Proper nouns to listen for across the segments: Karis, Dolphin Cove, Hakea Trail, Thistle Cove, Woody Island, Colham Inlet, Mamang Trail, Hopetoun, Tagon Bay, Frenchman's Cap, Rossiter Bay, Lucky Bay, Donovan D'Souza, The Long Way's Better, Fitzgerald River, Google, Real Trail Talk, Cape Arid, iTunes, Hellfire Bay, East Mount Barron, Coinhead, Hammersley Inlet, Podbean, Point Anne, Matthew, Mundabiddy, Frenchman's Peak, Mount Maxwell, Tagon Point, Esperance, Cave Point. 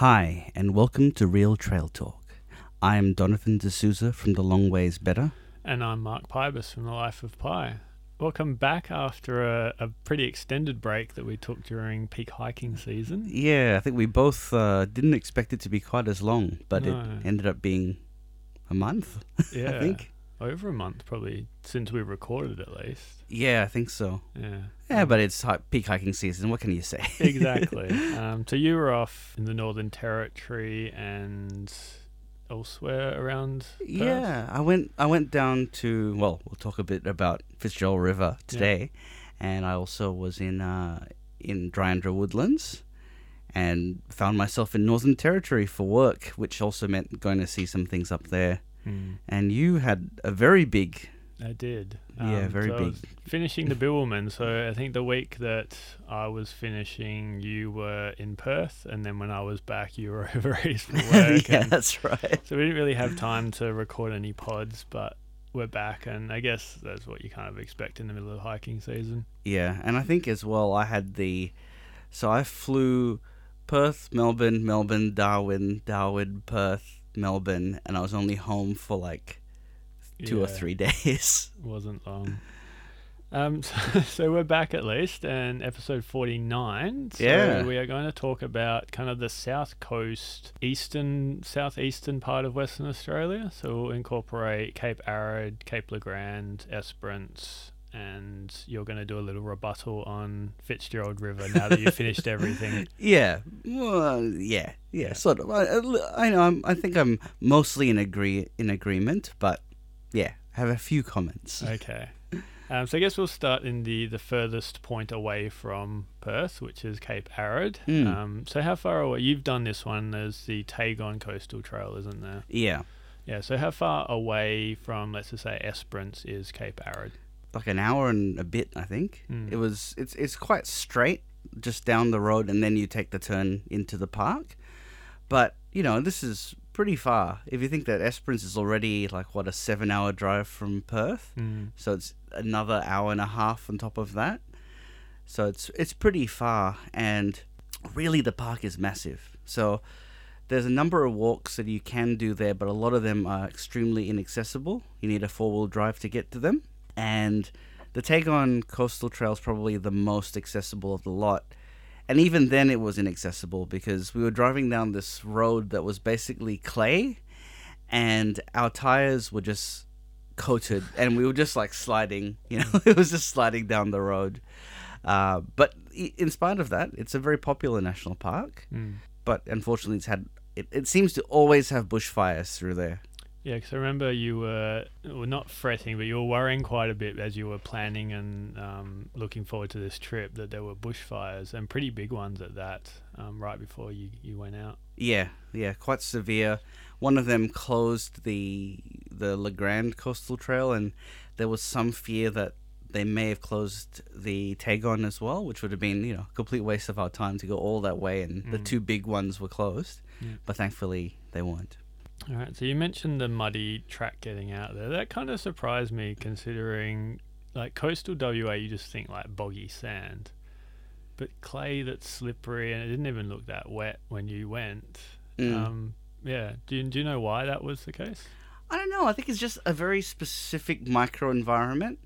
Hi, and welcome to Real Trail Talk. I am Donovan D'Souza from The Long Way's Better. And I'm Mark Pybus from The Life of Pi. Welcome back after a pretty extended break that we took during peak hiking season. Yeah, I think we both didn't expect it to be quite as long, but it ended up being a month, yeah, I think. Over a month, probably, since we recorded at least. Yeah, I think so. Yeah, but it's peak hiking season. What can you say? Exactly. So you were off in the Northern Territory and elsewhere around Perth? Yeah, I went down to, well, we'll talk a bit about Fitzgerald River today. Yeah. And I also was in Dryandra Woodlands and found myself in Northern Territory for work, which also meant going to see some things up there. And you had a very big... I did. I was finishing the Bibbulmun. So I think the week that I was finishing, you were in Perth, and then when I was back, you were over east for work. Yeah, that's right. So we didn't really have time to record any pods, but we're back, and I guess that's what you kind of expect in the middle of hiking season. Yeah, and I think as well So I flew Perth, Melbourne, Melbourne, Darwin, Darwin, Perth, Melbourne, and I was only home for like two or 3 days. Wasn't long. So we're back at least, and episode 49. So we are going to talk about kind of the south coast, southeastern part of Western Australia. So we'll incorporate Cape Arid, Cape Le Grand, Esperance, and you're going to do a little rebuttal on Fitzgerald River now that you've finished everything. Sort of. I know. I think I'm mostly in agreement, but yeah, I have a few comments. Okay. So I guess we'll start in the furthest point away from Perth, which is Cape Arid. So how far away? You've done this one. There's the Tagon Coastal Trail, isn't there? Yeah. Yeah. So how far away from, let's just say, Esperance is Cape Arid? Like an hour and a bit, I think. It's quite straight just down the road, and then you take the turn into the park. But, you know, this is pretty far. If you think that Esperance is already like, what, a 7-hour drive from Perth. So it's another hour and a half on top of that. So it's pretty far, and really the park is massive. So there's a number of walks that you can do there, but a lot of them are extremely inaccessible. You need a 4-wheel drive to get to them. And the Tagon Coastal Trail is probably the most accessible of the lot. And even then it was inaccessible because we were driving down this road that was basically clay, and our tires were just coated, and we were just like sliding, you know, it was just sliding down the road. But in spite of that, it's a very popular national park. But unfortunately it seems to always have bushfires through there. Yeah, because I remember you were not fretting, but you were worrying quite a bit as you were planning and looking forward to this trip that there were bushfires, and pretty big ones at that, right before you went out. Yeah, quite severe. One of them closed the Le Grand Coastal Trail, and there was some fear that they may have closed the Tagon as well, which would have been, you know, a complete waste of our time to go all that way, and the two big ones were closed, but thankfully they weren't. All right, so you mentioned the muddy track getting out there. That kind of surprised me, considering, like, coastal WA, you just think, like, boggy sand. But clay that's slippery, and it didn't even look that wet when you went. Do you know why that was the case? I don't know. I think it's just a very specific microenvironment.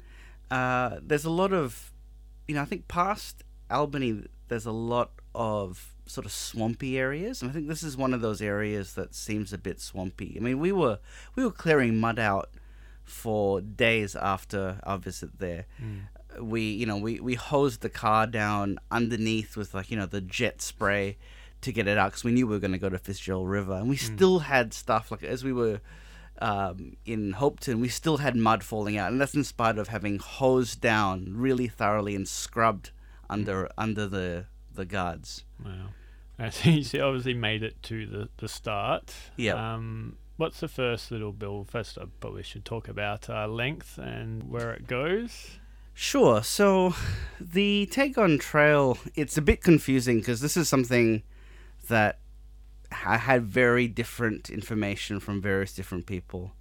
There's a lot of, you know, I think past Albany, there's a lot of sort of swampy areas, and I think this is one of those areas that seems a bit swampy. I mean, we were clearing mud out for days after our visit there. We hosed the car down underneath with, like, you know, the jet spray to get it out, because we knew we were going to go to Fitzgerald River, and we still had stuff, like, as we were in Hopetoun, we still had mud falling out, and that's in spite of having hosed down really thoroughly and scrubbed under the guards. Wow. So you obviously made it to the start. Yeah. What's the first little bill? First, I probably should talk about length and where it goes. Sure. So the Tagon Trail, it's a bit confusing because this is something that I had very different information from various different people.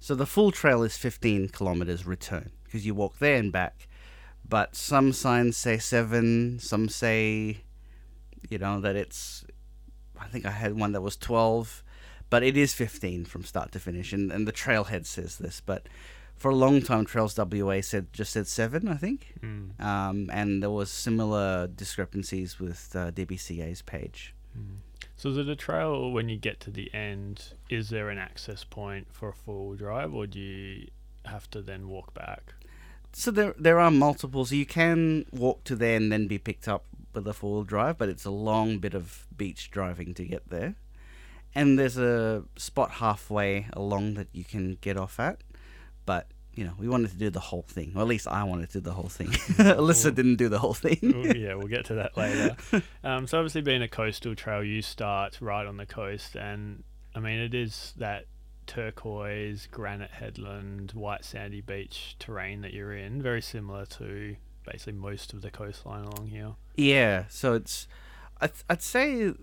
So the full trail is 15 kilometers return, because you walk there and back. But some signs say 7, some say, you know, that it's I think I had one that was 12, but it is 15 from start to finish, and the trailhead says this, but for a long time Trails WA just said 7, I think. Mm. And there was similar discrepancies with DBCA's page. Mm. So is it a trail when you get to the end, is there an access point for a four-wheel drive, or do you have to then walk back? So there are multiples. You can walk to there and then be picked up with a four-wheel drive, but it's a long bit of beach driving to get there. And there's a spot halfway along that you can get off at, but you know, we wanted to do the whole thing, or at least I wanted to do the whole thing. Alyssa didn't do the whole thing. Yeah, we'll get to that later. So obviously being a coastal trail, you start right on the coast, and I mean, it is that turquoise, granite headland, white sandy beach terrain that you're in, very similar to basically most of the coastline along here. Yeah, so it's, I'd say, you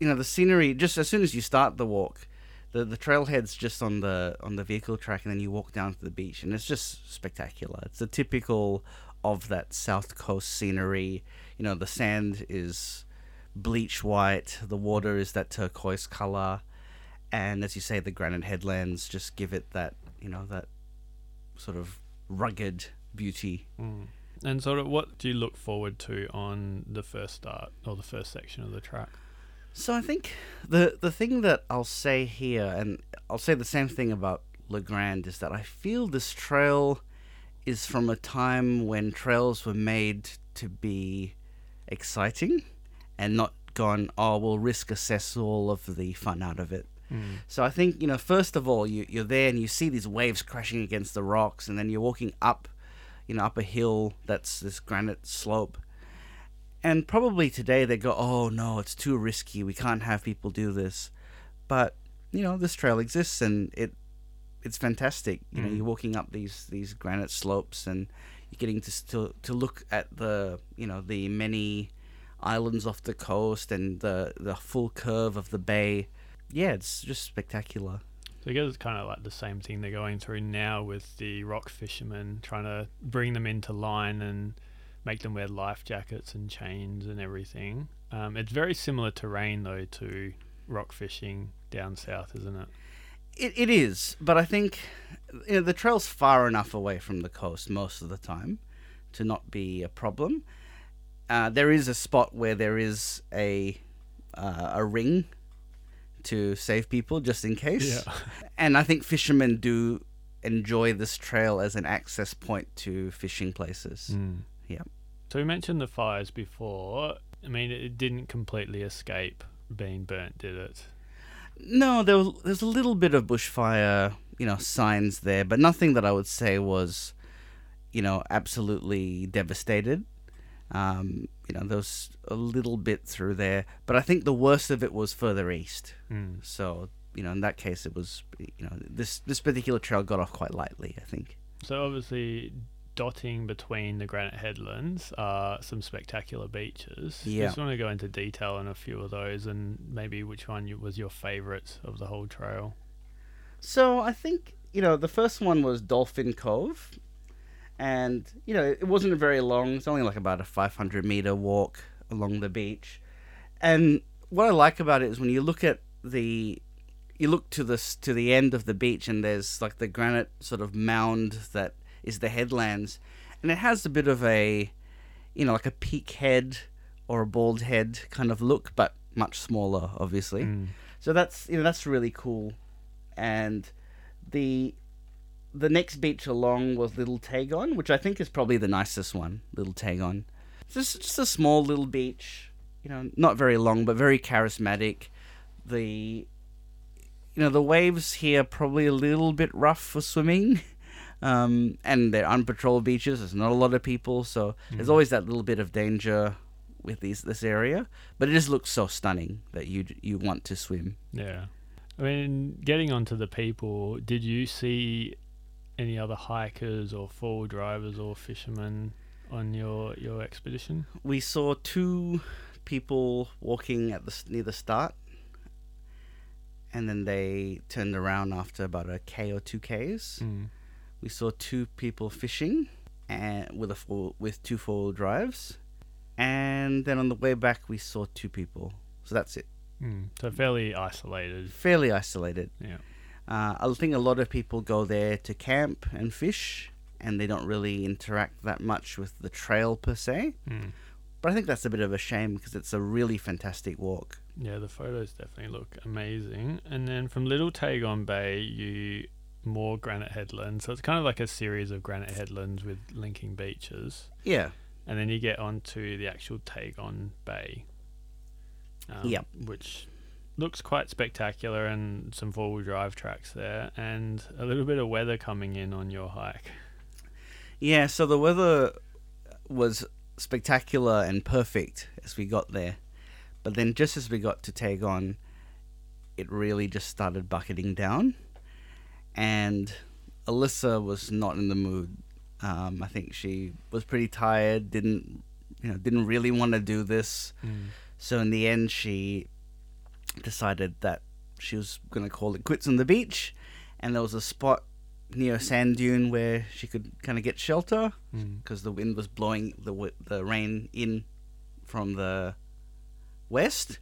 know, the scenery, just as soon as you start the walk, the trailhead's just on the vehicle track, and then you walk down to the beach, and it's just spectacular. It's the typical of that south coast scenery. You know, the sand is bleach white, the water is that turquoise color, and as you say, the granite headlands just give it that, you know, that sort of rugged beauty. Mm. And sort of what do you look forward to on the first start or the first section of the track? So I think the thing that I'll say here, and I'll say the same thing about Le Grand, is that I feel this trail is from a time when trails were made to be exciting and not gone, oh, we'll risk assess all of the fun out of it. Mm. So I think, you know, first of all, you're there and you see these waves crashing against the rocks, and then you're walking up, you know, up a hill that's this granite slope. And probably today they go, oh no, it's too risky, we can't have people do this. But, you know, this trail exists, and it's fantastic. You know, you're walking up these granite slopes, and you're getting to look at the, you know, the many islands off the coast and the full curve of the bay. Yeah, it's just spectacular. So I guess it's kind of like the same thing they're going through now with the rock fishermen, trying to bring them into line and make them wear life jackets and chains and everything. It's very similar terrain, though, to rock fishing down south, isn't it? It is, but I think, you know, the trail's far enough away from the coast most of the time to not be a problem. There is a spot where there is a ring to save people just in case. Yeah. And I think fishermen do enjoy this trail as an access point to fishing places. Mm. Yeah. So we mentioned the fires before. I mean, it didn't completely escape being burnt, did it? No, there's a little bit of bushfire, you know, signs there, but nothing that I would say was, you know, absolutely devastated. You know, there was a little bit through there, but I think the worst of it was further east. Mm. So, you know, in that case, it was, you know, this particular trail got off quite lightly, I think. So obviously, dotting between the granite headlands are some spectacular beaches. Yeah. I just want to go into detail on a few of those, and maybe which one was your favourite of the whole trail. So I think, you know, the first one was Dolphin Cove. And, you know, it wasn't very long. It's only like about a 500-meter walk along the beach. And what I like about it is when you look at to the end of the beach, and there's like the granite sort of mound that is the headlands. And it has a bit of a, you know, like a peak head or a bald head kind of look, but much smaller, obviously. Mm. So that's, you know, that's really cool. And the next beach along was Little Tagon, which I think is probably the nicest one, Little Tagon. It's just a small little beach, you know, not very long, but very charismatic. The waves here are probably a little bit rough for swimming, and they're unpatrolled beaches. There's not a lot of people, so there's always that little bit of danger with this area. But it just looks so stunning that you want to swim. Yeah. I mean, getting onto the people, did you see any other hikers or four-wheel drivers or fishermen on your expedition? We saw two people walking near the start, and then they turned around after about a K or two Ks. Mm. We saw two people fishing and with two four-wheel drives, and then on the way back we saw two people. So that's it. So fairly isolated. Yeah. I think a lot of people go there to camp and fish, and they don't really interact that much with the trail per se. But I think that's a bit of a shame because it's a really fantastic walk. Yeah, the photos definitely look amazing. And then from Little Tagon Bay, you more granite headlands. So it's kind of like a series of granite headlands with linking beaches. Yeah. And then you get onto the actual Tagon Bay. Which looks quite spectacular, and some four-wheel drive tracks there, and a little bit of weather coming in on your hike. Yeah, so the weather was spectacular and perfect as we got there. But then just as we got to Tagon, it really just started bucketing down. And Alyssa was not in the mood. I think she was pretty tired, didn't really want to do this. So in the end, she decided that she was going to call it quits on the beach. And there was a spot near a sand dune where she could kind of get shelter because the wind was blowing the rain in from the west.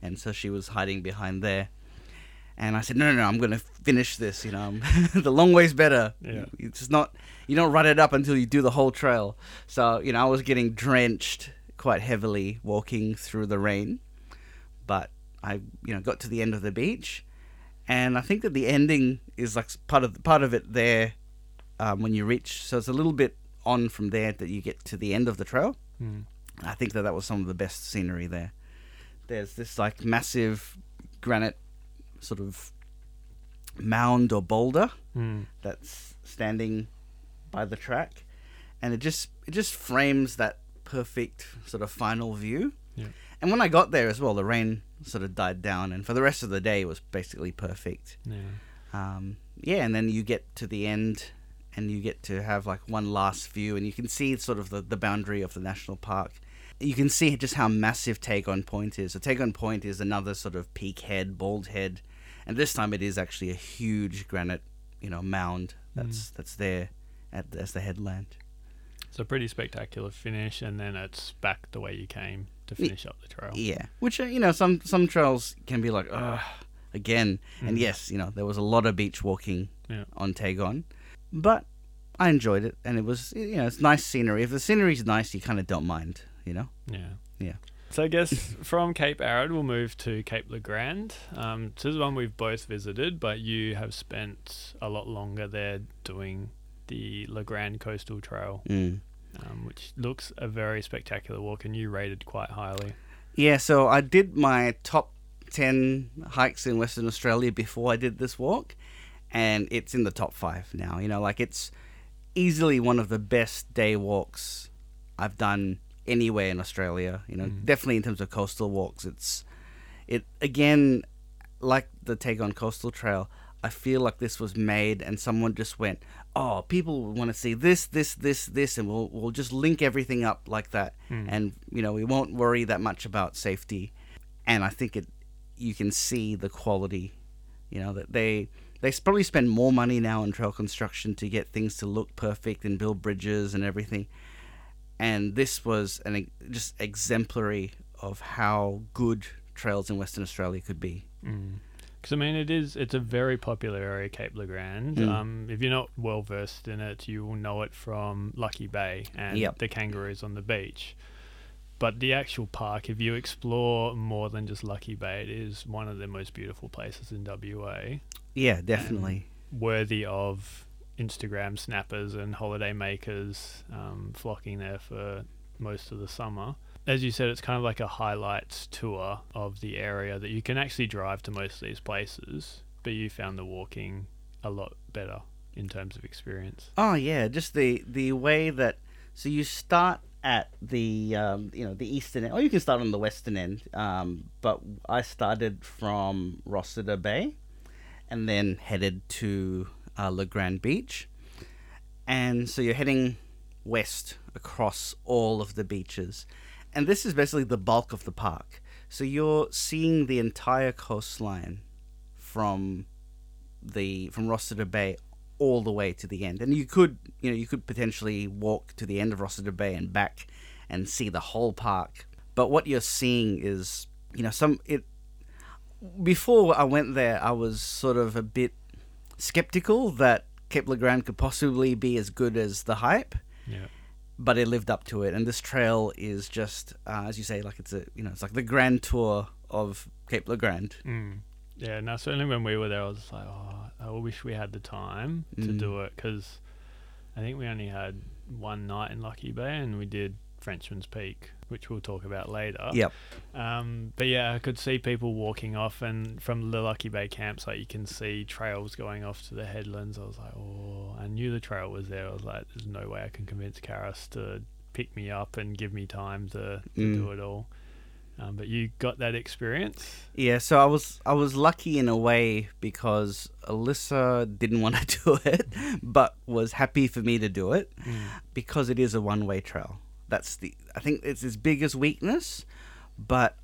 And so she was hiding behind there. And I said, no, I'm going to finish this. The long way's better. Yeah. It's not, you don't run it up until you do the whole trail. So, I was getting drenched quite heavily walking through the rain, but I got to the end of the beach, and I think that the ending is like part of it there when you reach, so it's a little bit on from there that you get to the end of the trail. I think that was some of the best scenery there. There's this like massive granite sort of mound or boulder that's standing by the track, and it just frames that perfect sort of final view. Yeah. And when I got there as well, the rain sort of died down, and for the rest of the day it was basically perfect. And then you get to the end and you get to have like one last view, and you can see sort of the boundary of the national park. You can see just how massive Tagon Point is. So Tagon Point is another sort of peak head, bald head, and this time it is actually a huge granite mound that's there as the headland. It's a pretty spectacular finish, and then it's back the way you came to finish up the trail. Yeah, which, some trails can be like, ugh, again. And yes, there was a lot of beach walking on Tagon. But I enjoyed it, and it was, it's nice scenery. If the scenery's nice, you kind of don't mind, Yeah. Yeah. So I guess from Cape Arid, we'll move to Cape Le Grand. This is one we've both visited, but you have spent a lot longer there doing the Le Grand Coastal Trail, which looks a very spectacular walk, and you rated quite highly. Yeah, so I did my top 10 hikes in Western Australia before I did this walk, and it's in the top 5 now. It's easily one of the best day walks I've done anywhere in Australia. Definitely in terms of coastal walks, it again, like the Tagon Coastal Trail, I feel like this was made and someone just went, oh, people want to see this, and we'll just link everything up like that. And, we won't worry that much about safety. And I think you can see the quality, that they probably spend more money now on trail construction to get things to look perfect and build bridges and everything. And this was just exemplary of how good trails in Western Australia could be. Because, it's a very popular area, Cape Le Grand. If you're not well-versed in it, you will know it from Lucky Bay and the kangaroos on the beach. But the actual park, if you explore more than just Lucky Bay, it is one of the most beautiful places in WA. Yeah, definitely. Worthy of Instagram snappers and holiday makers flocking there for most of the summer. As you said, it's kind of like a highlights tour of the area that you can actually drive to most of these places, but you found the walking a lot better in terms of experience. Oh, yeah, just the way that... So you start at the, the eastern end, or you can start on the western end, but I started from Rossiter Bay and then headed to Le Grand Beach. And so you're heading west across all of the beaches. And this is basically the bulk of the park. So you're seeing the entire coastline from Rossiter Bay all the way to the end. And you could potentially walk to the end of Rossiter Bay and back and see the whole park. But what you're seeing is, before I went there, I was sort of a bit skeptical that Cape Le Grand could possibly be as good as the hype. Yeah. But it lived up to it, and this trail is just, as you say, like it's like the grand tour of Cape Le Grand. Mm. Yeah, now certainly when we were there, I was like, oh, I wish we had the time to do it, because I think we only had one night in Lucky Bay, and we did Frenchman's Peak, which we'll talk about later. Yep. But yeah, I could see people walking off, and from the Lucky Bay campsite, you can see trails going off to the headlands. I was like, oh, I knew the trail was there. I was like, there's no way I can convince Karis to pick me up and give me time to do it all. But you got that experience? Yeah, so I was lucky in a way, because Alyssa didn't want to do it, but was happy for me to do it, because it is a one-way trail. That's I think it's his biggest weakness, but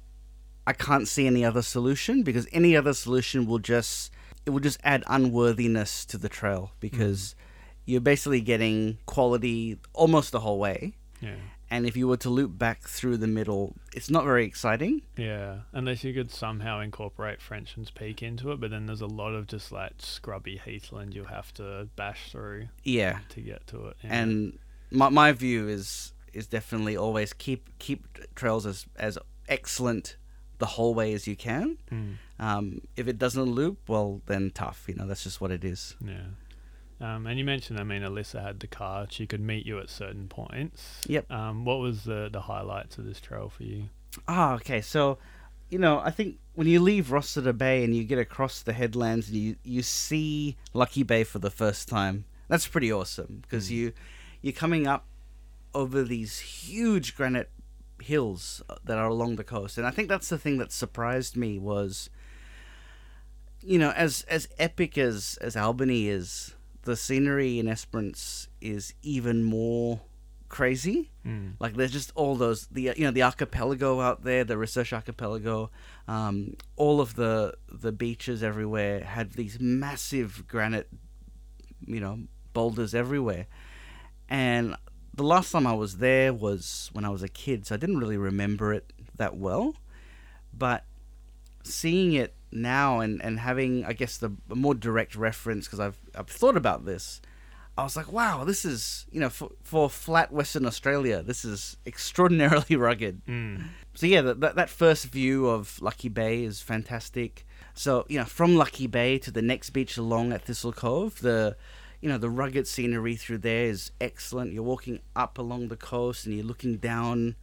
I can't see any other solution, because any other solution will just add unworthiness to the trail, because you're basically getting quality almost the whole way. Yeah. And if you were to loop back through the middle, it's not very exciting. Yeah, unless you could somehow incorporate Frenchman's Peak into it, but then there's a lot of just like scrubby heathland you'll have to bash through. Yeah. To get to it. Yeah. And my view is definitely always keep trails as excellent the whole way as you can. If it doesn't loop, well, then tough. That's just what it is. Yeah. And you mentioned, Alyssa had the car. She could meet you at certain points. Yep. What was the highlights of this trail for you? Ah, okay. So, I think when you leave Rossiter Bay and you get across the headlands and you see Lucky Bay for the first time, that's pretty awesome, because you're coming up over these huge granite hills that are along the coast. And I think that's the thing that surprised me was, as epic as Albany is, the scenery in Esperance is even more crazy. Like there's just all those, the archipelago out there, the Research Archipelago, all of the beaches everywhere had these massive granite, boulders everywhere. And the last time I was there was when I was a kid, so I didn't really remember it that well. But seeing it now and having, I guess, the more direct reference, because I've thought about this, I was like, wow, this is, for flat Western Australia, this is extraordinarily rugged. So yeah, that first view of Lucky Bay is fantastic. So, from Lucky Bay to the next beach along at Thistle Cove, the rugged scenery through there is excellent. You're walking up along the coast and you're looking down,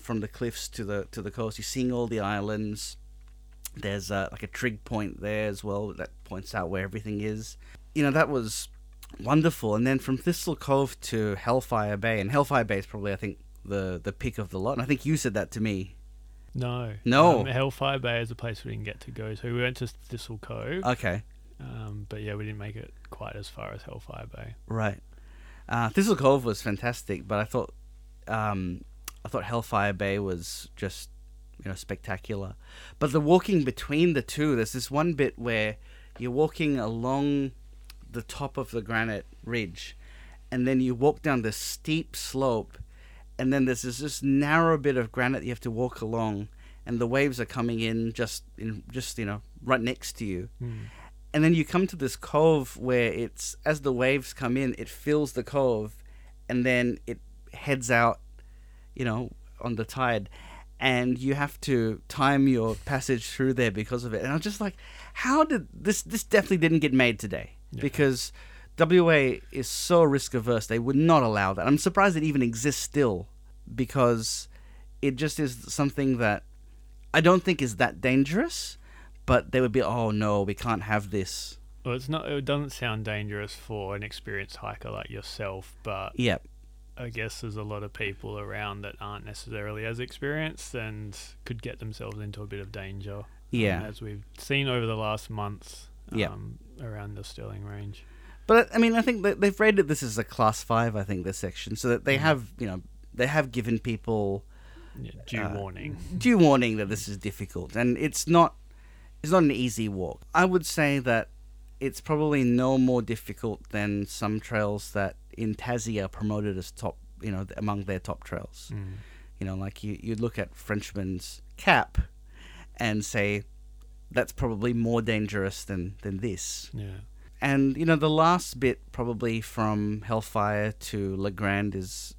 from the cliffs to the coast. You're seeing all the islands. There's a trig point there as well that points out where everything is. That was wonderful. And then from Thistle Cove to Hellfire Bay, and Hellfire Bay is probably, I think, the peak of the lot. And I think you said that to me. No. Hellfire Bay is a place we didn't get to go. So we went to Thistle Cove. Okay. But yeah, we didn't make it quite as far as Hellfire Bay. Right. Thistle Cove was fantastic, but I thought Hellfire Bay was just, spectacular. But the walking between the two, there's this one bit where you're walking along the top of the granite ridge, and then you walk down this steep slope, and then there's this narrow bit of granite you have to walk along, and the waves are coming in just right next to you. And then you come to this cove where it's, as the waves come in, it fills the cove and then it heads out, on the tide. And you have to time your passage through there because of it. And I was just like, how did this definitely didn't get made today, because WA is so risk averse. They would not allow that. I'm surprised it even exists still, because it just is something that I don't think is that dangerous. But they would be, oh no, we can't have this. Well, it's not. It doesn't sound dangerous for an experienced hiker like yourself, but yeah, I guess there's a lot of people around that aren't necessarily as experienced and could get themselves into a bit of danger. Yeah, as we've seen over the last months. Around the Stirling Range. But I think that they've rated this as a Class 5. I think this section, so that they have, they have given people due warning that this is difficult, and it's not. It's not an easy walk. I would say that it's probably no more difficult than some trails that in Tassie are promoted as top, among their top trails. Like you look at Frenchman's Cap and say, that's probably more dangerous than this. Yeah. And, you know, the last bit probably from Hellfire to Le Grand is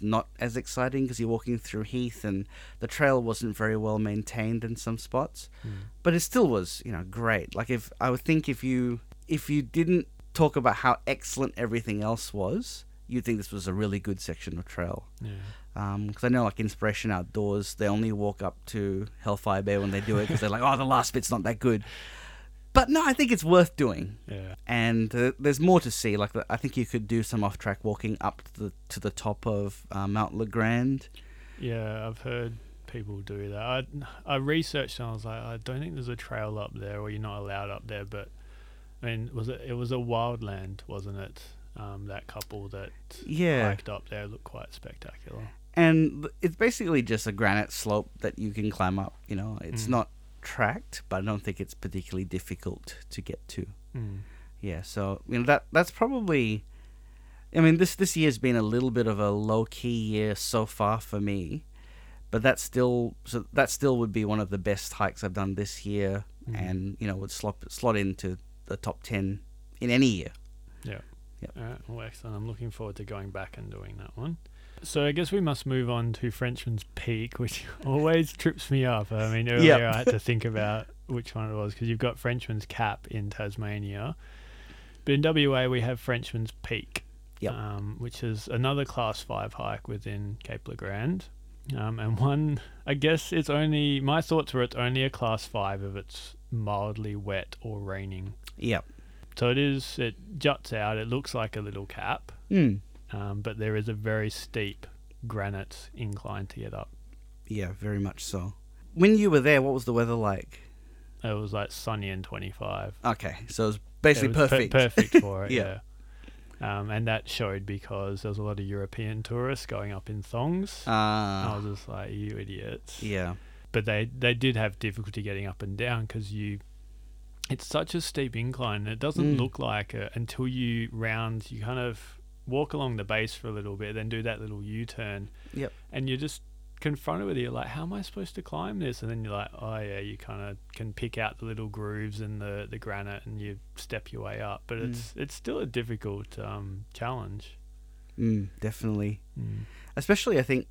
not as exciting because you're walking through heath and the trail wasn't very well maintained in some spots. Mm. But it still was, you know, great. Like, if I would think if you didn't talk about how excellent everything else was, you'd think this was a really good section of trail. Yeah. Because I know, like, Inspiration Outdoors, they only walk up to Hellfire Bay when they do it because they're like, oh, the last bit's not that good. But no, I think it's worth doing. Yeah. And there's more to see. Like, I think you could do some off-track walking up to the top of Mount Le Grand. Yeah, I've heard people do that. I researched and I was like, I don't think there's a trail up there, or you're not allowed up there. But I mean, it was a wildland, wasn't it? That couple that hiked up there looked quite spectacular. And it's basically just a granite slope that you can climb up. You know, it's not tracked, but I don't think it's particularly difficult to get to. Mm. Yeah, so, you know, that's probably, I mean, this year's been a little bit of a low-key year so far for me, but that still would be one of the best hikes I've done this year, and, you know, would slot into the top 10 in any year. Yeah. Yep. All right, well, excellent. I'm looking forward to going back and doing that one. So I guess we must move on to Frenchman's Peak, which always trips me up. I mean, earlier I had to think about which one it was, because you've got Frenchman's Cap in Tasmania. But in WA, we have Frenchman's Peak, which is another Class 5 hike within Cape Le Grand. And one, I guess it's only, my thoughts were it's only a Class 5 if it's mildly wet or raining. Yep. So it juts out, it looks like a little cap. Mm. But there is a very steep granite incline to get up. Yeah, very much so. When you were there, what was the weather like? It was like sunny and 25. Okay, so it was basically perfect. Perfect for it, yeah. And that showed because there was a lot of European tourists going up in thongs. I was just like, you idiots. Yeah. But they did have difficulty getting up and down because it's such a steep incline. It doesn't look like it until you round, you kind of walk along the base for a little bit, then do that little U-turn. Yep. And you're just confronted with it. You're like, how am I supposed to climb this? And then you're like, oh yeah, you kind of can pick out the little grooves in the granite and you step your way up. But it's still a difficult challenge. Mm, definitely. Mm. Especially, I think,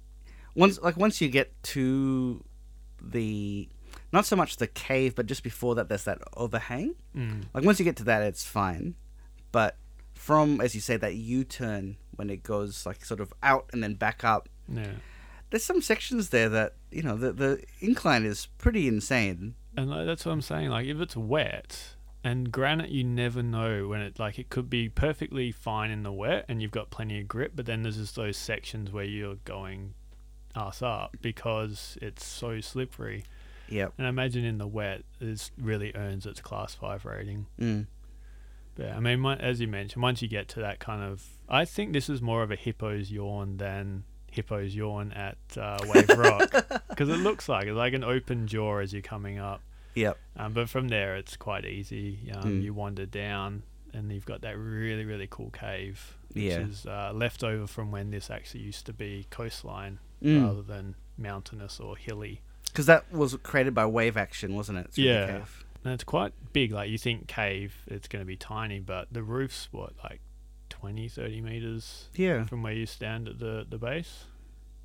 once you get to the, not so much the cave, but just before that, there's that overhang. Mm. Like, once you get to that, it's fine. But from, as you say, that U-turn when it goes like sort of out and then back up. Yeah. There's some sections there that, you know, the incline is pretty insane. And like, that's what I'm saying. Like, if it's wet and granite, you never know when it, like, it could be perfectly fine in the wet and you've got plenty of grip, but then there's just those sections where you're going ass up because it's so slippery. Yeah. And I imagine in the wet, it really earns its Class 5 rating. Mm. But I mean, as you mentioned, once you get to that kind of, I think this is more of a hippo's yawn than hippo's yawn at Wave Rock, because it looks like it's like an open jaw as you're coming up. Yep. But from there, it's quite easy. You wander down, and you've got that really, really cool cave, which is left over from when this actually used to be coastline rather than mountainous or hilly. Because that was created by wave action, wasn't it? Yeah. The cave. And it's quite big. Like, you think cave, it's going to be tiny, but the roof's, what, like 20, 30 metres from where you stand at the base?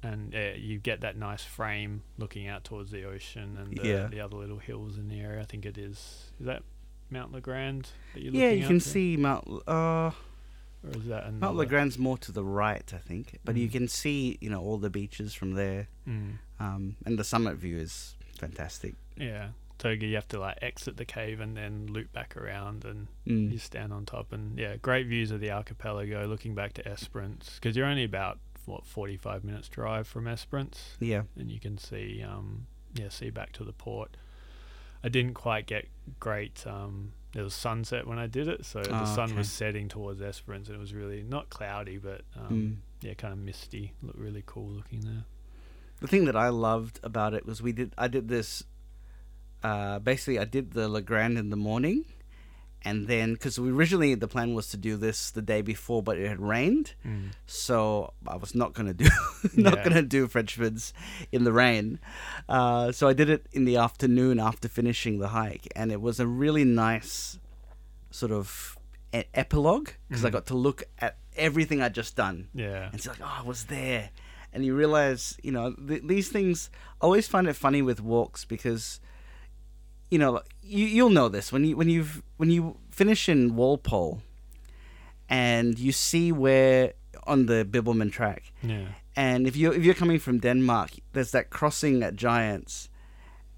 And you get that nice frame looking out towards the ocean and the other little hills in the area. I think it is. Is that Mount Le Grand that you're looking at? Yeah, you can see Mount... or is that another? Mount Le Grand's more to the right, I think. But you can see, you know, all the beaches from there. Mm. And the summit view is fantastic. Yeah. So you have to like exit the cave and then loop back around and you stand on top, and great views of the archipelago looking back to Esperance, because you're only about 45 minutes drive from Esperance, and you can see see back to the port. I didn't quite get great there was sunset when I did it, so the sun was setting towards Esperance and it was really not cloudy but kind of misty. Looked really cool looking there. The thing that I loved about it was I did this basically I did the Le Grand in the morning And then, because originally the plan was to do this the day before, but it had rained, so I was not gonna do not gonna do Frenchman's in the rain. So I did it in the afternoon after finishing the hike, and it was a really nice sort of epilogue because I got to look at everything I'd just done. Yeah, and it's like, oh, I was there, and you realize, you know, these things. I always find it funny with walks because, you know, you'll know this when you finish in Walpole, and you see where on the Bibbulmun track, and if you're coming from Denmark, there's that crossing at Giants,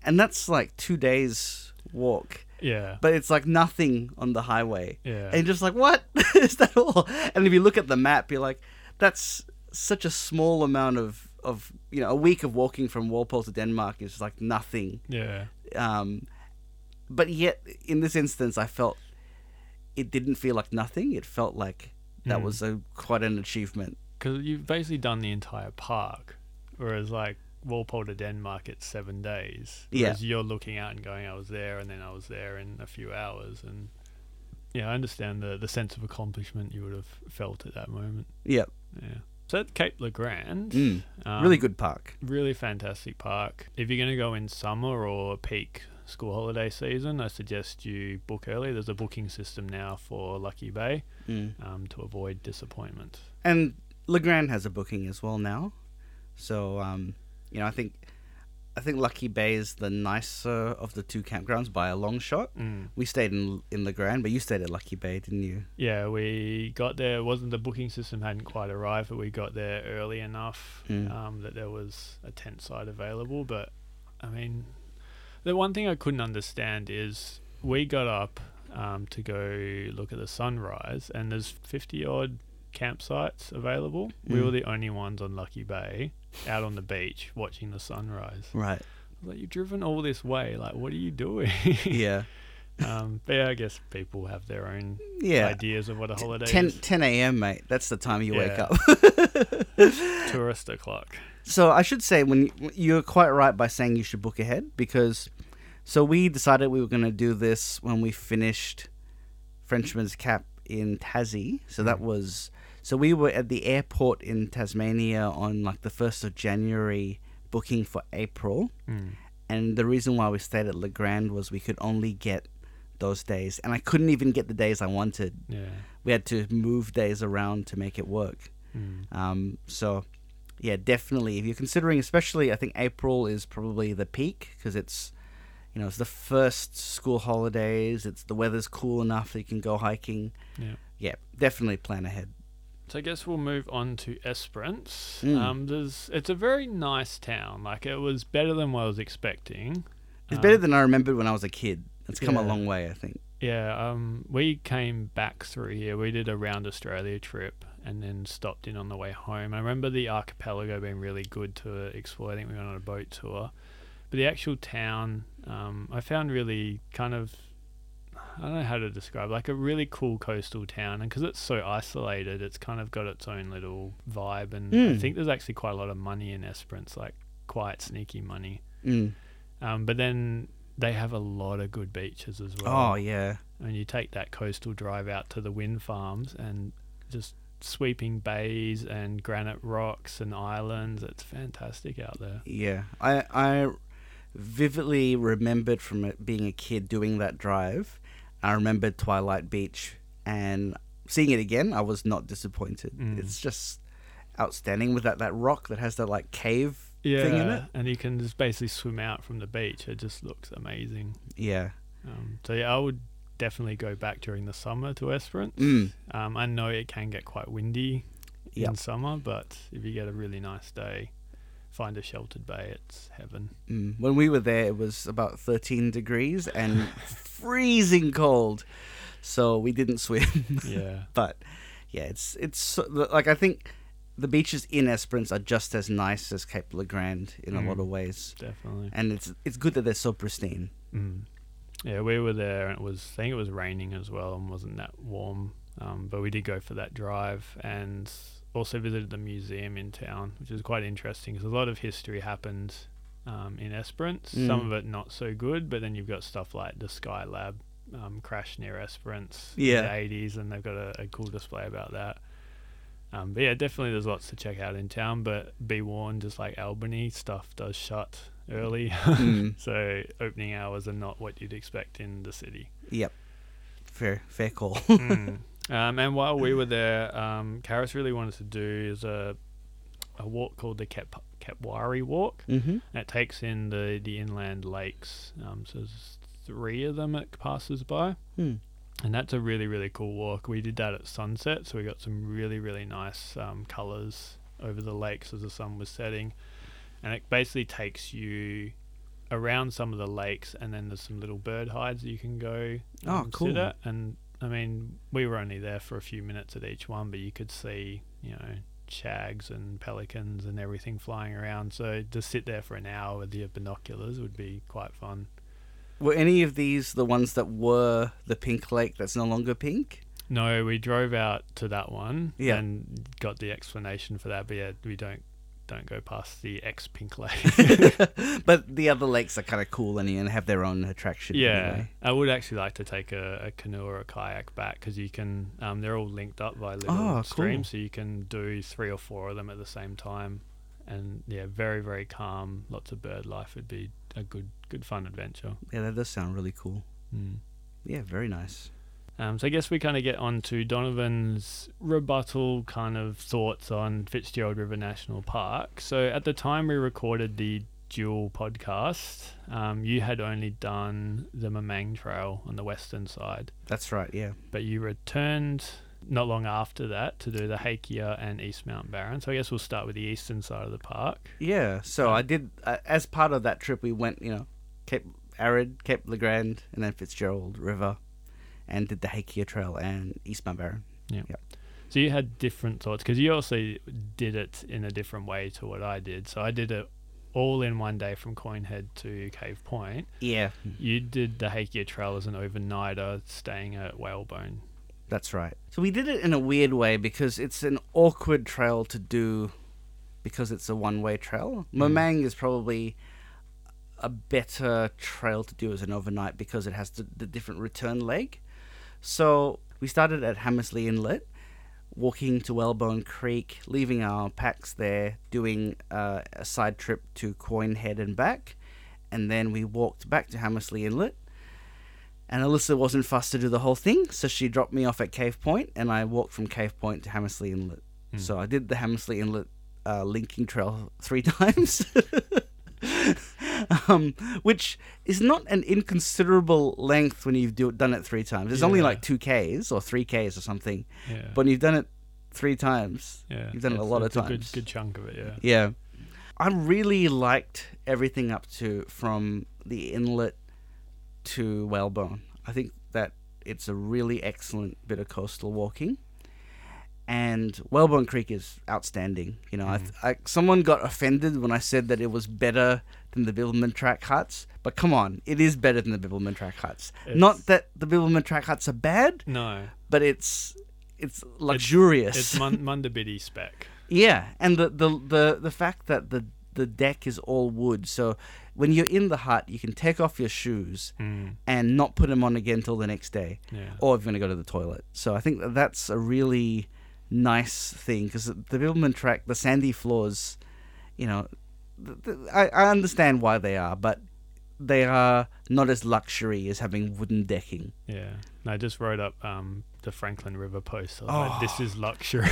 and that's like 2 days walk. Yeah, but it's like nothing on the highway. Yeah, and you're just like, what is that all? And if you look at the map, you're like, that's such a small amount of you know, a week of walking from Walpole to Denmark is like nothing. Yeah. But yet in this instance I felt it didn't feel like nothing. It felt like that was quite an achievement, because you've basically done the entire park, whereas like Walpole to Denmark it's 7 days, whereas you're looking out and going, I was there, and then I was there in a few hours. And yeah, I understand the sense of accomplishment you would have felt at that moment. Yeah. So at Cape Le Grand, really good park. Really fantastic park. If you're going to go in summer or peak school holiday season, I suggest you book early. There's a booking system now for Lucky Bay to avoid disappointment. And Le Grand has a booking as well now. So, you know, I think Lucky Bay is the nicer of the two campgrounds by a long shot. We stayed in Le Grand, but you stayed at Lucky Bay, didn't you? Yeah, we got there. The booking system hadn't quite arrived, but we got there early enough that there was a tent site available. But, I mean, the one thing I couldn't understand is we got up to go look at the sunrise, and there's 50-odd campsites available. We were the only ones on Lucky Bay out on the beach watching the sunrise. Right. I was like, you've driven all this way, like what are you doing? Yeah. But yeah, I guess people have their own ideas of what a holiday is. 10 a.m. mate, that's the time you wake up. Tourist o'clock. So I should say, when you're quite right by saying you should book ahead, because so we decided we were going to do this when we finished Frenchman's Cap in Tassie. So that was, so we were at the airport in Tasmania on like the 1st of January, booking for April. And the reason why we stayed at Le Grand was we could only get those days. And I couldn't even get the days I wanted. Yeah. We had to move days around to make it work. So, yeah, definitely. If you're considering, especially I think April is probably the peak, because it's, you know, it's the first school holidays. It's the weather's cool enough that you can go hiking. Yeah, definitely plan ahead. So I guess we'll move on to Esperance. It's a very nice town. Like, it was better than what I was expecting. It's better than I remembered when I was a kid. It's come a long way, I think. Yeah, we came back through here. We did a round Australia trip and then stopped in on the way home. I remember the archipelago being really good to explore. I think we went on a boat tour. But the actual town, I found really kind of, I don't know how to describe, like a really cool coastal town. And because it's so isolated, it's kind of got its own little vibe. And I think there's actually quite a lot of money in Esperance, like quite sneaky money. But then they have a lot of good beaches as well. Oh, yeah. And you take that coastal drive out to the wind farms and just sweeping bays and granite rocks and islands. It's fantastic out there. Yeah. I vividly remembered from it being a kid doing that drive. I remembered Twilight Beach, and seeing it again, I was not disappointed. It's just outstanding with that rock that has that like cave thing in it, and you can just basically swim out from the beach. It just looks amazing. So yeah, I would definitely go back during the summer to Esperance. I know it can get quite windy in summer, but if you get a really nice day, find a sheltered bay, it's heaven. When we were there, it was about 13 degrees and freezing cold, so we didn't swim. But yeah, it's like, I think the beaches in Esperance are just as nice as Cape Le Grand in a lot of ways. Definitely. And it's good that they're so pristine. Yeah, we were there, and I think it was raining as well, and wasn't that warm. But we did go for that drive, and also visited the museum in town, which is quite interesting because a lot of history happened in Esperance. Some of it not so good, but then you've got stuff like the Sky Lab, crashed near Esperance in the 80s, and they've got a cool display about that. But yeah, definitely there's lots to check out in town, but be warned, just like Albany, stuff does shut early. So opening hours are not what you'd expect in the city. Yep. Fair call. And while we were there, Karis really wanted to do is a walk called the Kapwari Walk. Mm-hmm. That takes in the inland lakes. So there's 3 of them it passes by. And that's a really, really cool walk. We did that at sunset, so we got some really, really nice colours over the lakes as the sun was setting. And it basically takes you around some of the lakes, and then there's some little bird hides that you can go cool. sit at. And I mean, we were only there for a few minutes at each one, but you could see, you know, shags and pelicans and everything flying around. So to sit there for an hour with your binoculars would be quite fun. Were any of these the ones that were the pink lake that's no longer pink? No, we drove out to that one and got the explanation for that, but yeah, we don't go past the ex-pink lake. But the other lakes are kind of cool and have their own attraction. Yeah, anyway. I would actually like to take a canoe or a kayak back, because you can, they're all linked up by little streams, so you can do 3 or 4 of them at the same time. And yeah, very, very calm, lots of bird life would be a good fun adventure. Yeah, that does sound really cool. Yeah, very nice. So I guess we kind of get on to Donovan's rebuttal kind of thoughts on Fitzgerald River National Park. So at the time we recorded the dual podcast, you had only done the Mamang Trail on the western side. That's right, yeah. But you returned not long after that to do the Hakea and East Mount Barron. So I guess we'll start with the eastern side of the park. Yeah, so I did, as part of that trip, we went, Cape Arid, Cape Le Grand, and then Fitzgerald River, and did the Hakea Trail and East Mount Barron. Yeah. Yep. So you had different thoughts, because you also did it in a different way to what I did. So I did it all in one day from Coinhead to Cave Point. Yeah. You did the Hakea Trail as an overnighter, staying at Whalebone. That's right. So we did it in a weird way, because it's an awkward trail to do because it's a one-way trail. Mamang is probably a better trail to do as an overnight, because it has the different return leg. So we started at Hammersley Inlet, walking to Whalebone Creek, leaving our packs there, doing a side trip to Coinhead and back, and then we walked back to Hammersley Inlet. And Alyssa wasn't fussed to do the whole thing, so she dropped me off at Cave Point, and I walked from Cave Point to Hammersley Inlet. So I did the Hammersley Inlet linking trail 3 times. Which is not an inconsiderable length when you've done it 3 times. It's only like 2Ks or 3Ks or something. Yeah. But when you've done it 3 times, you've done it a lot of times. It's a good chunk of it, yeah. Yeah. I really liked everything up to from the inlet to Whalebone. I think that it's a really excellent bit of coastal walking. And Whalebone Creek is outstanding. Someone got offended when I said that it was better than the Bibbulmun Track Huts, but come on, it is better than the Bibbulmun Track Huts. Not that the Bibbulmun Track Huts are bad, no, but it's luxurious. It's Mundabiddy spec. Yeah, and the fact that the deck is all wood, so when you're in the hut, you can take off your shoes and not put them on again till the next day, or if you're going to go to the toilet. So I think that's a really nice thing, because the Bibbulmun Track, the sandy floors, I understand why they are, but they are not as luxury as having wooden decking. Yeah, and I just wrote up the Franklin River post. Like, this is luxury.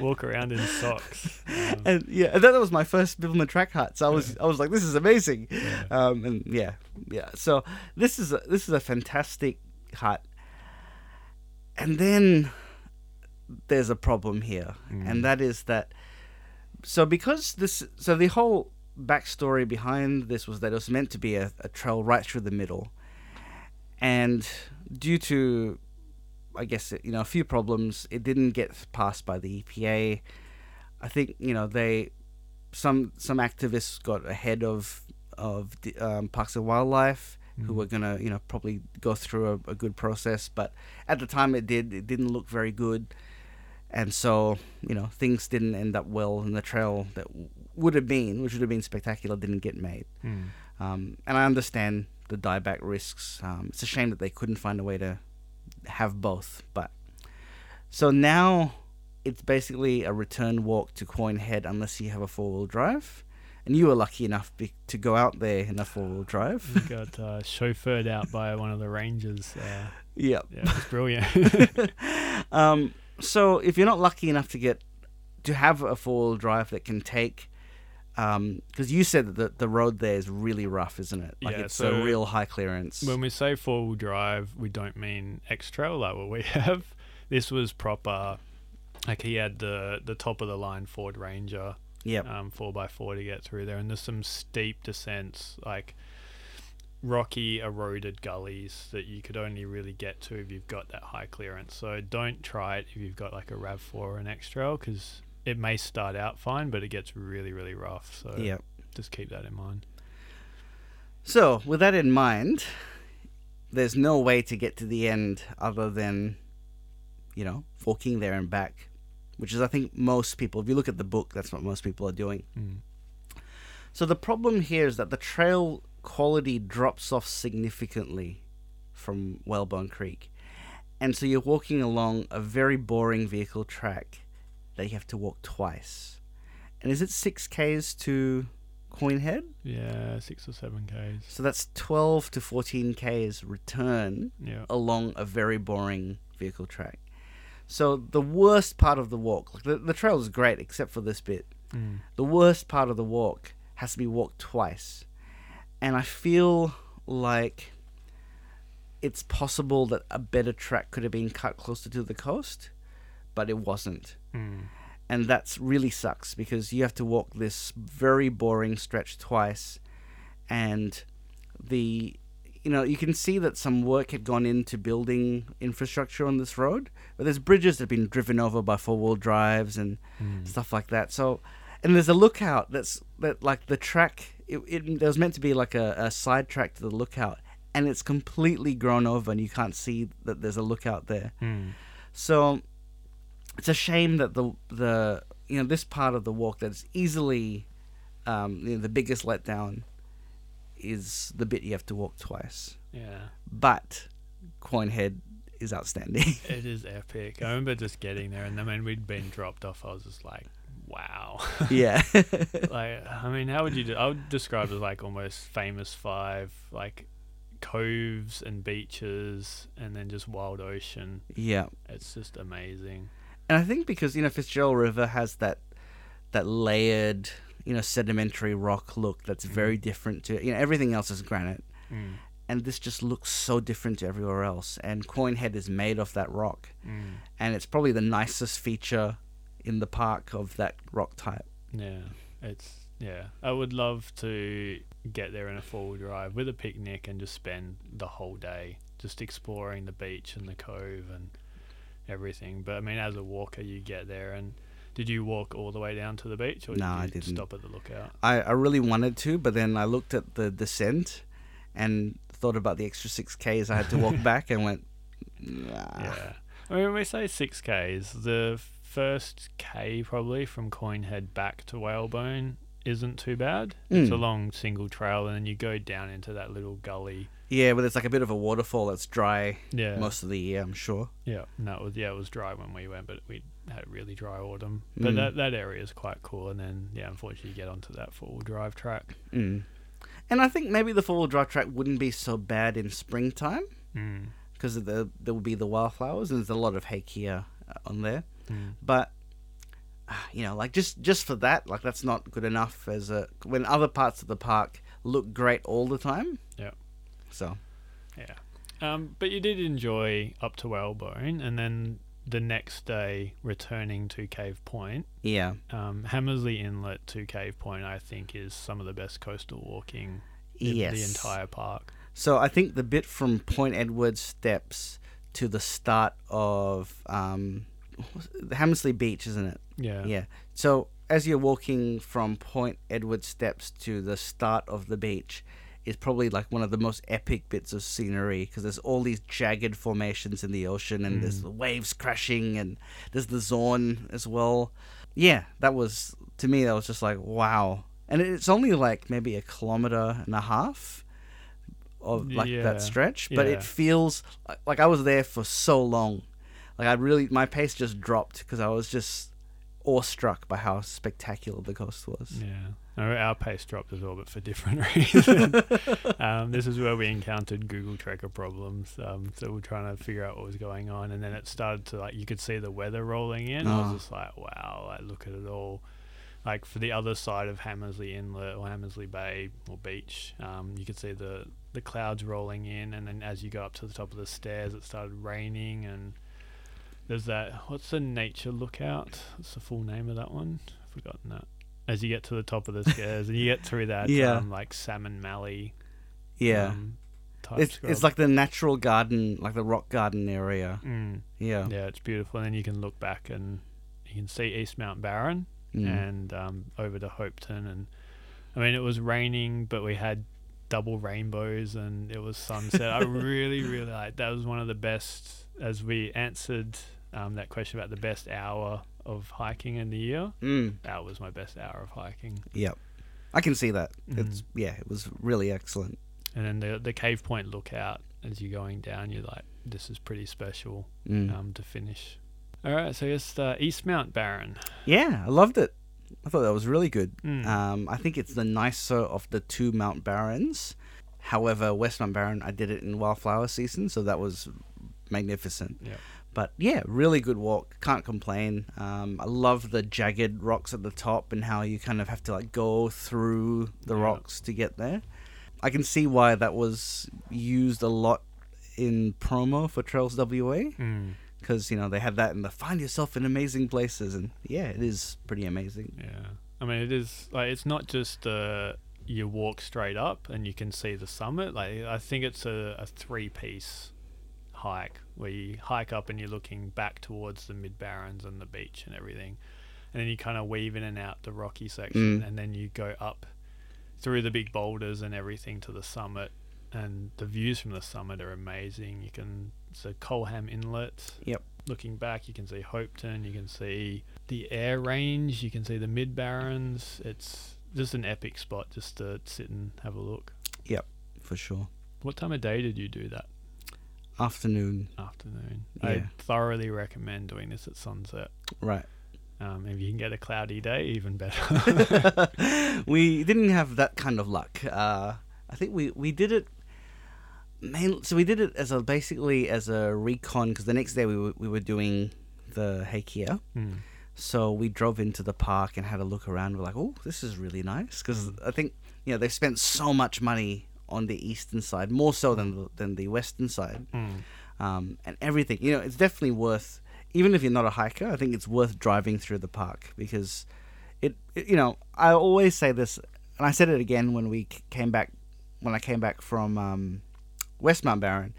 Walk around in socks. And that was my first Bibbulmun Track Hut. So I was like, this is amazing. Yeah. So this is a fantastic hut. And then there's a problem here, and that is that. So the whole backstory behind this was that it was meant to be a trail right through the middle, and due to, I guess, a few problems, it didn't get passed by the EPA. I think they some activists got ahead of the, Parks and Wildlife, who were gonna probably go through a good process, but at the time it didn't look very good. And so, things didn't end up well, and the trail that would have been spectacular didn't get made. And I understand the dieback risks. It's a shame that they couldn't find a way to have both. But so now it's basically a return walk to Coinhead unless you have a four-wheel drive. And you were lucky enough to go out there in a four-wheel drive. You got chauffeured out by one of the rangers. Yep. Yeah, it was brilliant. So if you're not lucky enough to have a four-wheel drive that can take, because you said that the road there is really rough, isn't it? Like, yeah, it's so a real high clearance. When we say four-wheel drive, we don't mean X-Trail like what we have. This was proper. Like, he had the top of the line Ford Ranger. Yep. 4x4 to get through there, and there's some steep descents, like rocky eroded gullies that you could only really get to if you've got that high clearance. So don't try it if you've got like a RAV4 or an X-Trail, because it may start out fine but it gets really, really rough. So yep, just keep that in mind. So with that in mind, there's no way to get to the end other than, you know, forking there and back, which is, I think, most people. If you look at the book, that's what most people are doing. Mm. So the problem here is that the trail quality drops off significantly from Whalebone Creek. And so you're walking along a very boring vehicle track that you have to walk twice. And is it 6Ks to Coinhead? Yeah, 6 or 7Ks. So that's 12 to 14Ks return, yeah, along a very boring vehicle track. So the worst part of the walk, like the trail is great except for this bit. Mm. The worst part of the walk has to be walked twice. And I feel like it's possible that a better track could have been cut closer to the coast, but it wasn't. Mm. And that really sucks, because you have to walk this very boring stretch twice. And you know, you can see that some work had gone into building infrastructure on this road, but there's bridges that have been driven over by four-wheel drives and stuff like that. So, and there's a lookout that like the track, there was meant to be like a side track to the lookout, and it's completely grown over and you can't see that there's a lookout there. Mm. So it's a shame that the you know, this part of the walk that's easily you know, the biggest letdown is the bit you have to walk twice. Yeah. But Coinhead is outstanding. It is epic. I remember just getting there, and I mean, we'd been dropped off. I was just like, wow. Yeah. Like, I mean, how would you I would describe it as like almost Famous Five, like coves and beaches and then just wild ocean. Yeah. It's just amazing. And I think because, you know, Fitzgerald River has that layered, you know, sedimentary rock look that's very different to, you know, everything else is granite. Mm. And this just looks so different to everywhere else. And Coinhead is made of that rock. Mm. And it's probably the nicest feature in the park of that rock type. Yeah. I would love to get there in a four-wheel drive with a picnic and just spend the whole day just exploring the beach and the cove and everything. But I mean, as a walker, you get there and... Did you walk all the way down to the beach, or I didn't stop at the lookout? I really wanted to, but then I looked at the descent and thought about the extra 6Ks I had to walk back and went, nah. Yeah. I mean, when we say 6Ks, the first K probably from Coinhead back to Whalebone isn't too bad. It's a long single trail, and then you go down into that little gully. Yeah, but it's like a bit of a waterfall that's dry most of the year, I'm sure. Yeah, no, it was dry when we went, but we had a really dry autumn. But that area is quite cool, and then, yeah, unfortunately you get onto that four-wheel drive track. Mm. And I think maybe the four-wheel drive track wouldn't be so bad in springtime, because there will be the wildflowers, and there's a lot of hakea on there. Mm. But... you know, like just for that, like that's not good enough when other parts of the park look great all the time. Yeah. So. Yeah. But you did enjoy up to Whalebone, and then the next day returning to Cave Point. Yeah. Hammersley Inlet to Cave Point, I think, is some of the best coastal walking in the entire park. So I think the bit from Point Edward Steps to the start of Hammersley Beach, isn't it? Yeah. Yeah. So as you're walking from Point Edward Steps to the start of the beach is probably like one of the most epic bits of scenery, because there's all these jagged formations in the ocean, and there's the waves crashing, and there's the Zorn as well. Yeah, that was just like, wow. And it's only like maybe 1.5 km of like that stretch, but it feels like I was there for so long. Like I really, my pace just dropped because I was just awestruck by how spectacular the coast was. Yeah. Our pace dropped as well, but for different reasons. This is where we encountered Google Tracker problems. So we're trying to figure out what was going on, and then it started to, like, you could see the weather rolling in. I was just like, wow, like, look at it all. Like for the other side of Hammersley Inlet or Hammersley Bay or beach, you could see the clouds rolling in, and then as you go up to the top of the stairs, it started raining. And there's that, what's the nature lookout? What's the full name of that one? I've forgotten that. As you get to the top of the stairs and you get through that like salmon mallee type it's like the natural garden, like the rock garden area. It's beautiful. And then you can look back and you can see East Mount Barron and over to Hopetoun. And I mean, it was raining, but we had double rainbows and it was sunset. I really like that. Was one of the best, as we answered that question about the best hour of hiking in the year. That was my best hour of hiking. Yep, I can see that. It's it was really excellent. And then the Cave Point lookout, as you're going down, you're like, this is pretty special to finish. All right, so it's East Mount Barron. I loved it. I thought that was really good. I think it's the nicer of the two Mount Barrens. However, West Mount Barron, I did it in wildflower season, so that was magnificent. But yeah, really good walk. Can't complain. I love the jagged rocks at the top and how you kind of have to like go through the rocks to get there. I can see why that was used a lot in promo for Trails WA. Because, you know, they have that in the find yourself in amazing places. And yeah, it is pretty amazing. Yeah. I mean, it is like, it's not just you walk straight up and you can see the summit. Like, I think it's a three-piece hike where you hike up and you're looking back towards the Mid Barrens and the beach and everything, and then you kind of weave in and out the rocky section, and then you go up through the big boulders and everything to the summit. And the views from the summit are amazing. You can see Colham Inlet. Looking back, you can see Hopetoun, you can see the Air Range, you can see the Mid Barrens. It's just an epic spot just to sit and have a look. For sure. What time of day did you do that? Afternoon. I thoroughly recommend doing this at sunset. Right. If you can get a cloudy day, even better. We didn't have that kind of luck. I think we did it mainly. So we did it as a recon, because the next day we were doing the Hakea. So we drove into the park and had a look around. We're like, oh, this is really nice, because I think, you know, they've spent so much money on the eastern side, more so than the western side, and everything. You know, it's definitely worth, even if you're not a hiker, I think it's worth driving through the park, because it you know, I always say this, and I said it again when I came back from West Mount Barron.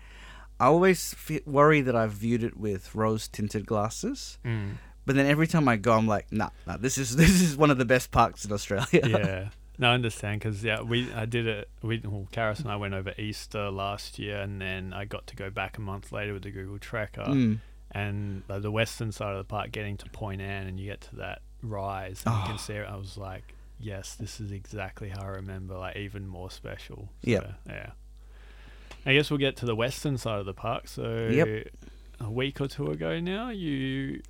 I always worry that I've viewed it with rose-tinted glasses. But then every time I go, I'm like, nah, this is one of the best parks in Australia. Yeah. No, I understand, because Karis and I went over Easter last year, and then I got to go back a month later with the Google Tracker, and the western side of the park, getting to Point Anne, and you get to that rise, and you can see it. I was like, yes, this is exactly how I remember, like even more special. So, yeah. I guess we'll get to the western side of the park. So a week or two ago now, 3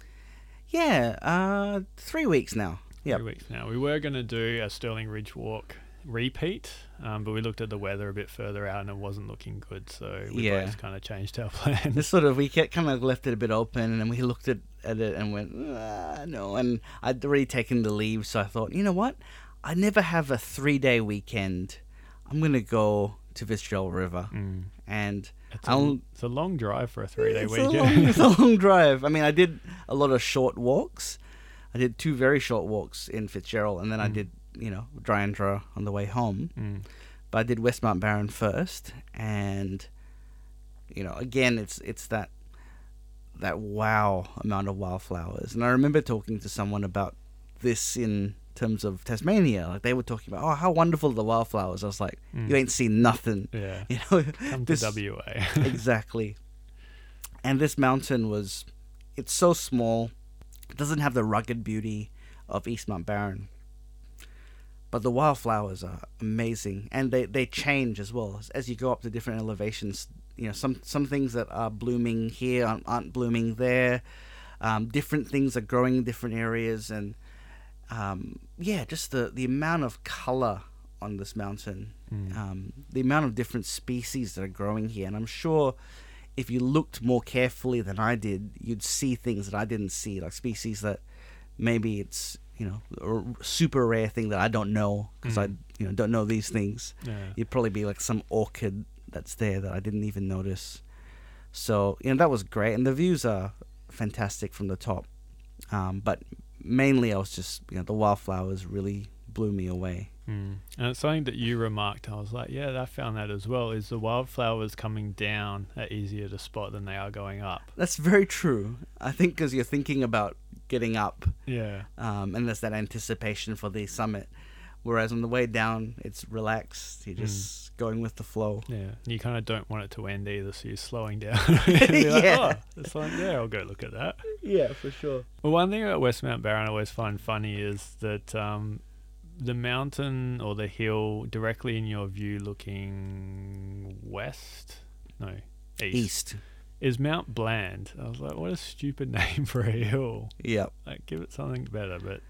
weeks now. 3 weeks now. We were going to do a Stirling Ridge Walk repeat, but we looked at the weather a bit further out and it wasn't looking good, so we both kind of changed our plan. This sort of, we kept kind of left it a bit open, and we looked at it and went, no. And I'd already taken the leave, so I thought, you know what? I never have a 3-day weekend. I'm going to go to Fitzgerald River. And it's a long drive for a 3-day weekend. It's a long drive. I mean, I did a lot of short walks. I did 2 very short walks in Fitzgerald, and then I did, you know, Dryandra on the way home. But I did West Mount Barron first, and, you know, again, it's that wow amount of wildflowers. And I remember talking to someone about this in terms of Tasmania. Like, they were talking about, oh, how wonderful the wildflowers. I was like, you ain't seen nothing. Yeah. You know, come to WA. Exactly. And this mountain it's so small. It doesn't have the rugged beauty of East Mount Barron, But the wildflowers are amazing, and they change as well. As you go up to different elevations, you know, some things that are blooming here aren't blooming there. Different things are growing in different areas, and just the amount of color on this mountain, the amount of different species that are growing here. And I'm sure if you looked more carefully than I did, you'd see things that I didn't see, like species that maybe it's, you know, a super rare thing that I don't know because I don't know these things. Yeah. It'd probably be like some orchid that's there that I didn't even notice. So, you know, that was great. And the views are fantastic from the top. But mainly I was just, you know, the wildflowers really blew me away. And it's something that you remarked, I was like, yeah, I found that as well, is the wildflowers coming down are easier to spot than they are going up. That's very true. I think because you're thinking about getting up, and there's that anticipation for the summit, whereas on the way down it's relaxed, you're just going with the flow. You kind of don't want it to end either, so you're slowing down. I'll go look at that. Yeah, for sure. Well, one thing about West Mount Barron I always find funny is that the mountain or the hill directly in your view looking east is Mount Bland. I was like, what a stupid name for a hill. Yeah. Like, give it something better, but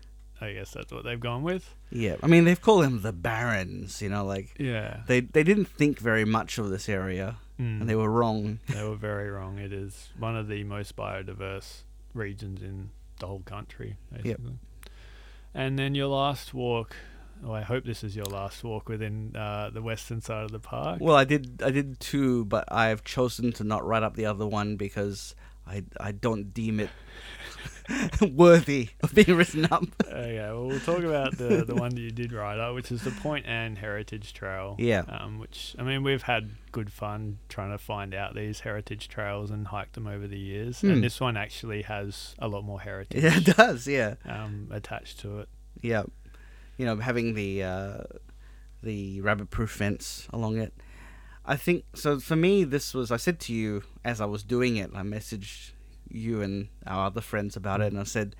I guess that's what they've gone with. Yeah. I mean, they've called them the Barrens, you know, like... Yeah. They didn't think very much of this area, and they were wrong. They were very wrong. It is one of the most biodiverse regions in the whole country, basically. Yep. And then your last walk, I hope this is your last walk within the western side of the park. Well, I did two, but I've chosen to not write up the other one because I don't deem it worthy of being written up. Okay, well, we'll talk about the one that you did write up, which is the Point Anne Heritage Trail. Yeah. Which, I mean, we've had good fun trying to find out these heritage trails and hike them over the years. And this one actually has a lot more heritage. Yeah, it does, yeah. Attached to it. Yeah. You know, having the rabbit-proof fence along it. I think, so for me, this was, I said to you as I was doing it, I messaged you and our other friends about it, and I said,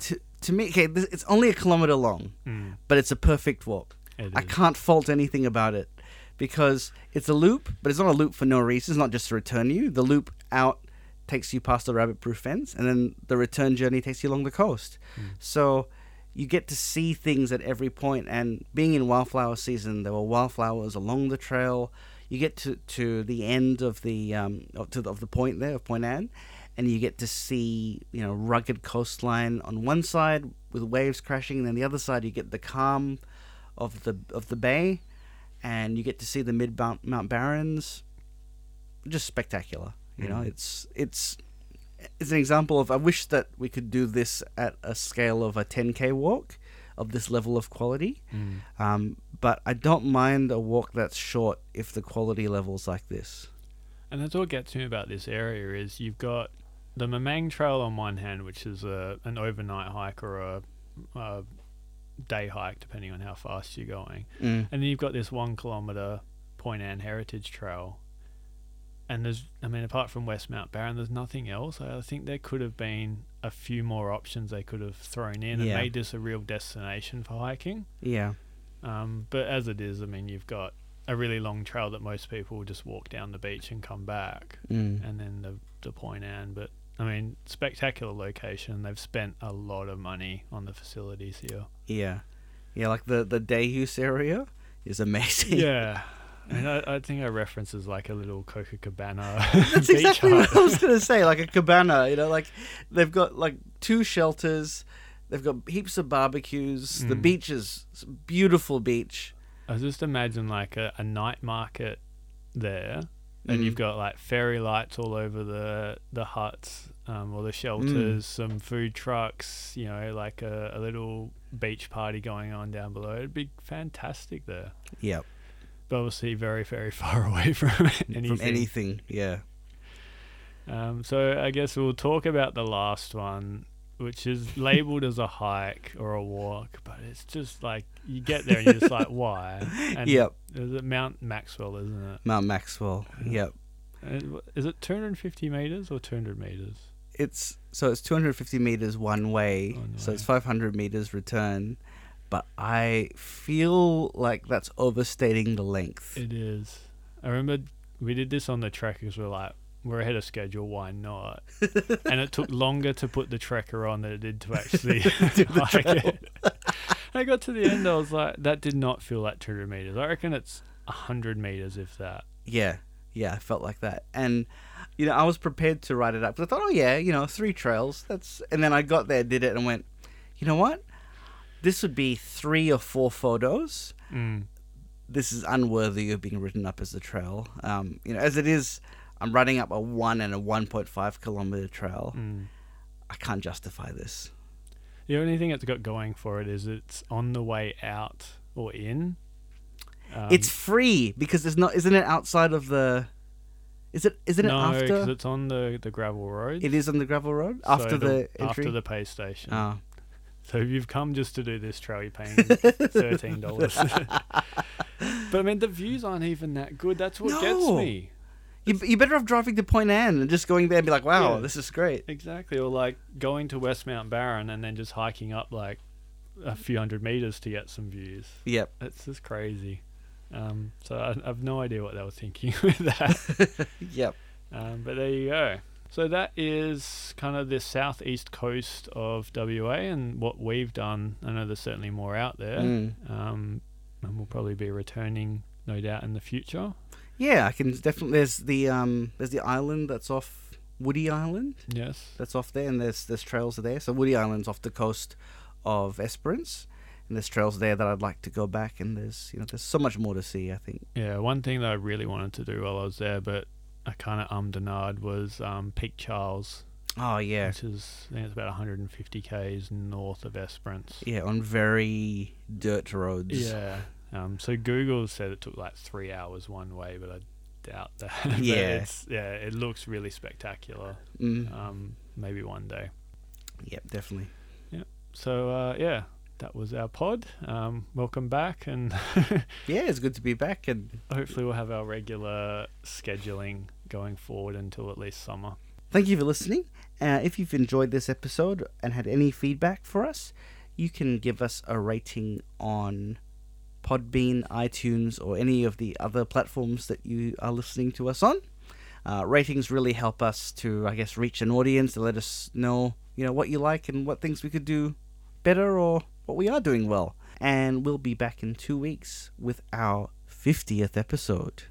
to me, okay, it's only a kilometre long, but it's a perfect walk. I can't fault anything about it. Because it's a loop, but it's not a loop for no reason. It's not just to return you. The loop out takes you past the rabbit-proof fence, and then the return journey takes you along the coast. So you get to see things at every point. And being in wildflower season, there were wildflowers along the trail. You get to the end of the point there, of Point Anne, and you get to see, you know, rugged coastline on one side with waves crashing, and then the other side you get the calm of the bay. And you get to see the Mid Mount Barrens, just spectacular. You know, it's an example of, I wish that we could do this at a scale of a 10K walk of this level of quality. But I don't mind a walk that's short if the quality level's like this. And that's what gets me about this area is you've got the Mamang Trail on one hand, which is an overnight hike or a day hike depending on how fast you're going, and then you've got this 1 kilometer Point Anne Heritage Trail, and there's, I mean, apart from West Mount Barron, there's nothing else. I think there could have been a few more options they could have thrown in and made this a real destination for hiking, but as it is, I mean, you've got a really long trail that most people will just walk down the beach and come back, and then the Point Anne. But I mean, spectacular location. They've spent a lot of money on the facilities here. Yeah. Yeah, like the day use area is amazing. Yeah. And I think I reference as like a little Coca Cabana. That's beach exactly hut. What I was going to say, like a cabana. You know, like they've got like 2 shelters. They've got heaps of barbecues. The beach is beautiful beach. I just imagine like a night market there. And you've got like fairy lights all over the huts, or the shelters, some food trucks, you know, like a little beach party going on down below. It'd be fantastic there. Yep. But obviously very, very far away from anything. From anything, yeah. So I guess we'll talk about the last one, which is labelled as a hike or a walk, but it's just like you get there and you're just like, why? And is it Mount Maxwell, isn't it? Mount Maxwell, yep. Is it 250 metres or 200 metres? It's 250 metres one way, so it's 500 metres return. but I feel like that's overstating the length. It is. I remember we did this on the track because we're ahead of schedule, why not? And it took longer to put the tracker on than it did to actually hike it. I got to the end, I was like, that did not feel like 200 meters. I reckon it's 100 meters, if that. Yeah, I felt like that. And, I was prepared to write it up. I thought, 3 trails. And then I got there, did it, and went, you know what? This would be 3 or 4 photos. Mm. This is unworthy of being written up as a trail. As it is, I'm writing up a 1 and a 1.5 kilometer trail. Mm. I can't justify this. The only thing it's got going for it is it's on the way out or in. It's free because there's not. Isn't it outside of the? Is it? Isn't it after? No, because it's on the gravel road. It is on the gravel road after the entry? After the pay station. Oh. So if you've come just to do this trail, you're paying $13. But I mean, the views aren't even that good. That's what gets me. You're better off driving to Point Anne and just going there and be like, wow, this is great. Exactly. Or like going to West Mount Barron and then just hiking up like a few hundred meters to get some views. Yep. It's just crazy. So I have no idea what they were thinking with that. Yep. But there you go. So that is kind of the southeast coast of WA and what we've done. I know there's certainly more out there. Mm. And we'll probably be returning, no doubt, in the future. Yeah, I can definitely. There's the island that's off Woody Island. Yes, that's off there, and there's trails there. So Woody Island's off the coast of Esperance, and there's trails there that I'd like to go back. And there's so much more to see, I think. Yeah, one thing that I really wanted to do while I was there, but I kind of denied, was Peak Charles. Oh yeah, which is I think it's about 150 k's north of Esperance. Yeah, on very dirt roads. Yeah. So Google said it took like 3 hours one way, but I doubt that. Yeah. It looks really spectacular. Mm. Maybe one day. Yep, definitely. Yep. So, that was our pod. Welcome back. And yeah, it's good to be back. And hopefully we'll have our regular scheduling going forward until at least summer. Thank you for listening. If you've enjoyed this episode and had any feedback for us, you can give us a rating on Podbean, iTunes, or any of the other platforms that you are listening to us on. Ratings really help us to, I guess, reach an audience and let us know, what you like and what things we could do better or what we are doing well. And we'll be back in 2 weeks with our 50th episode.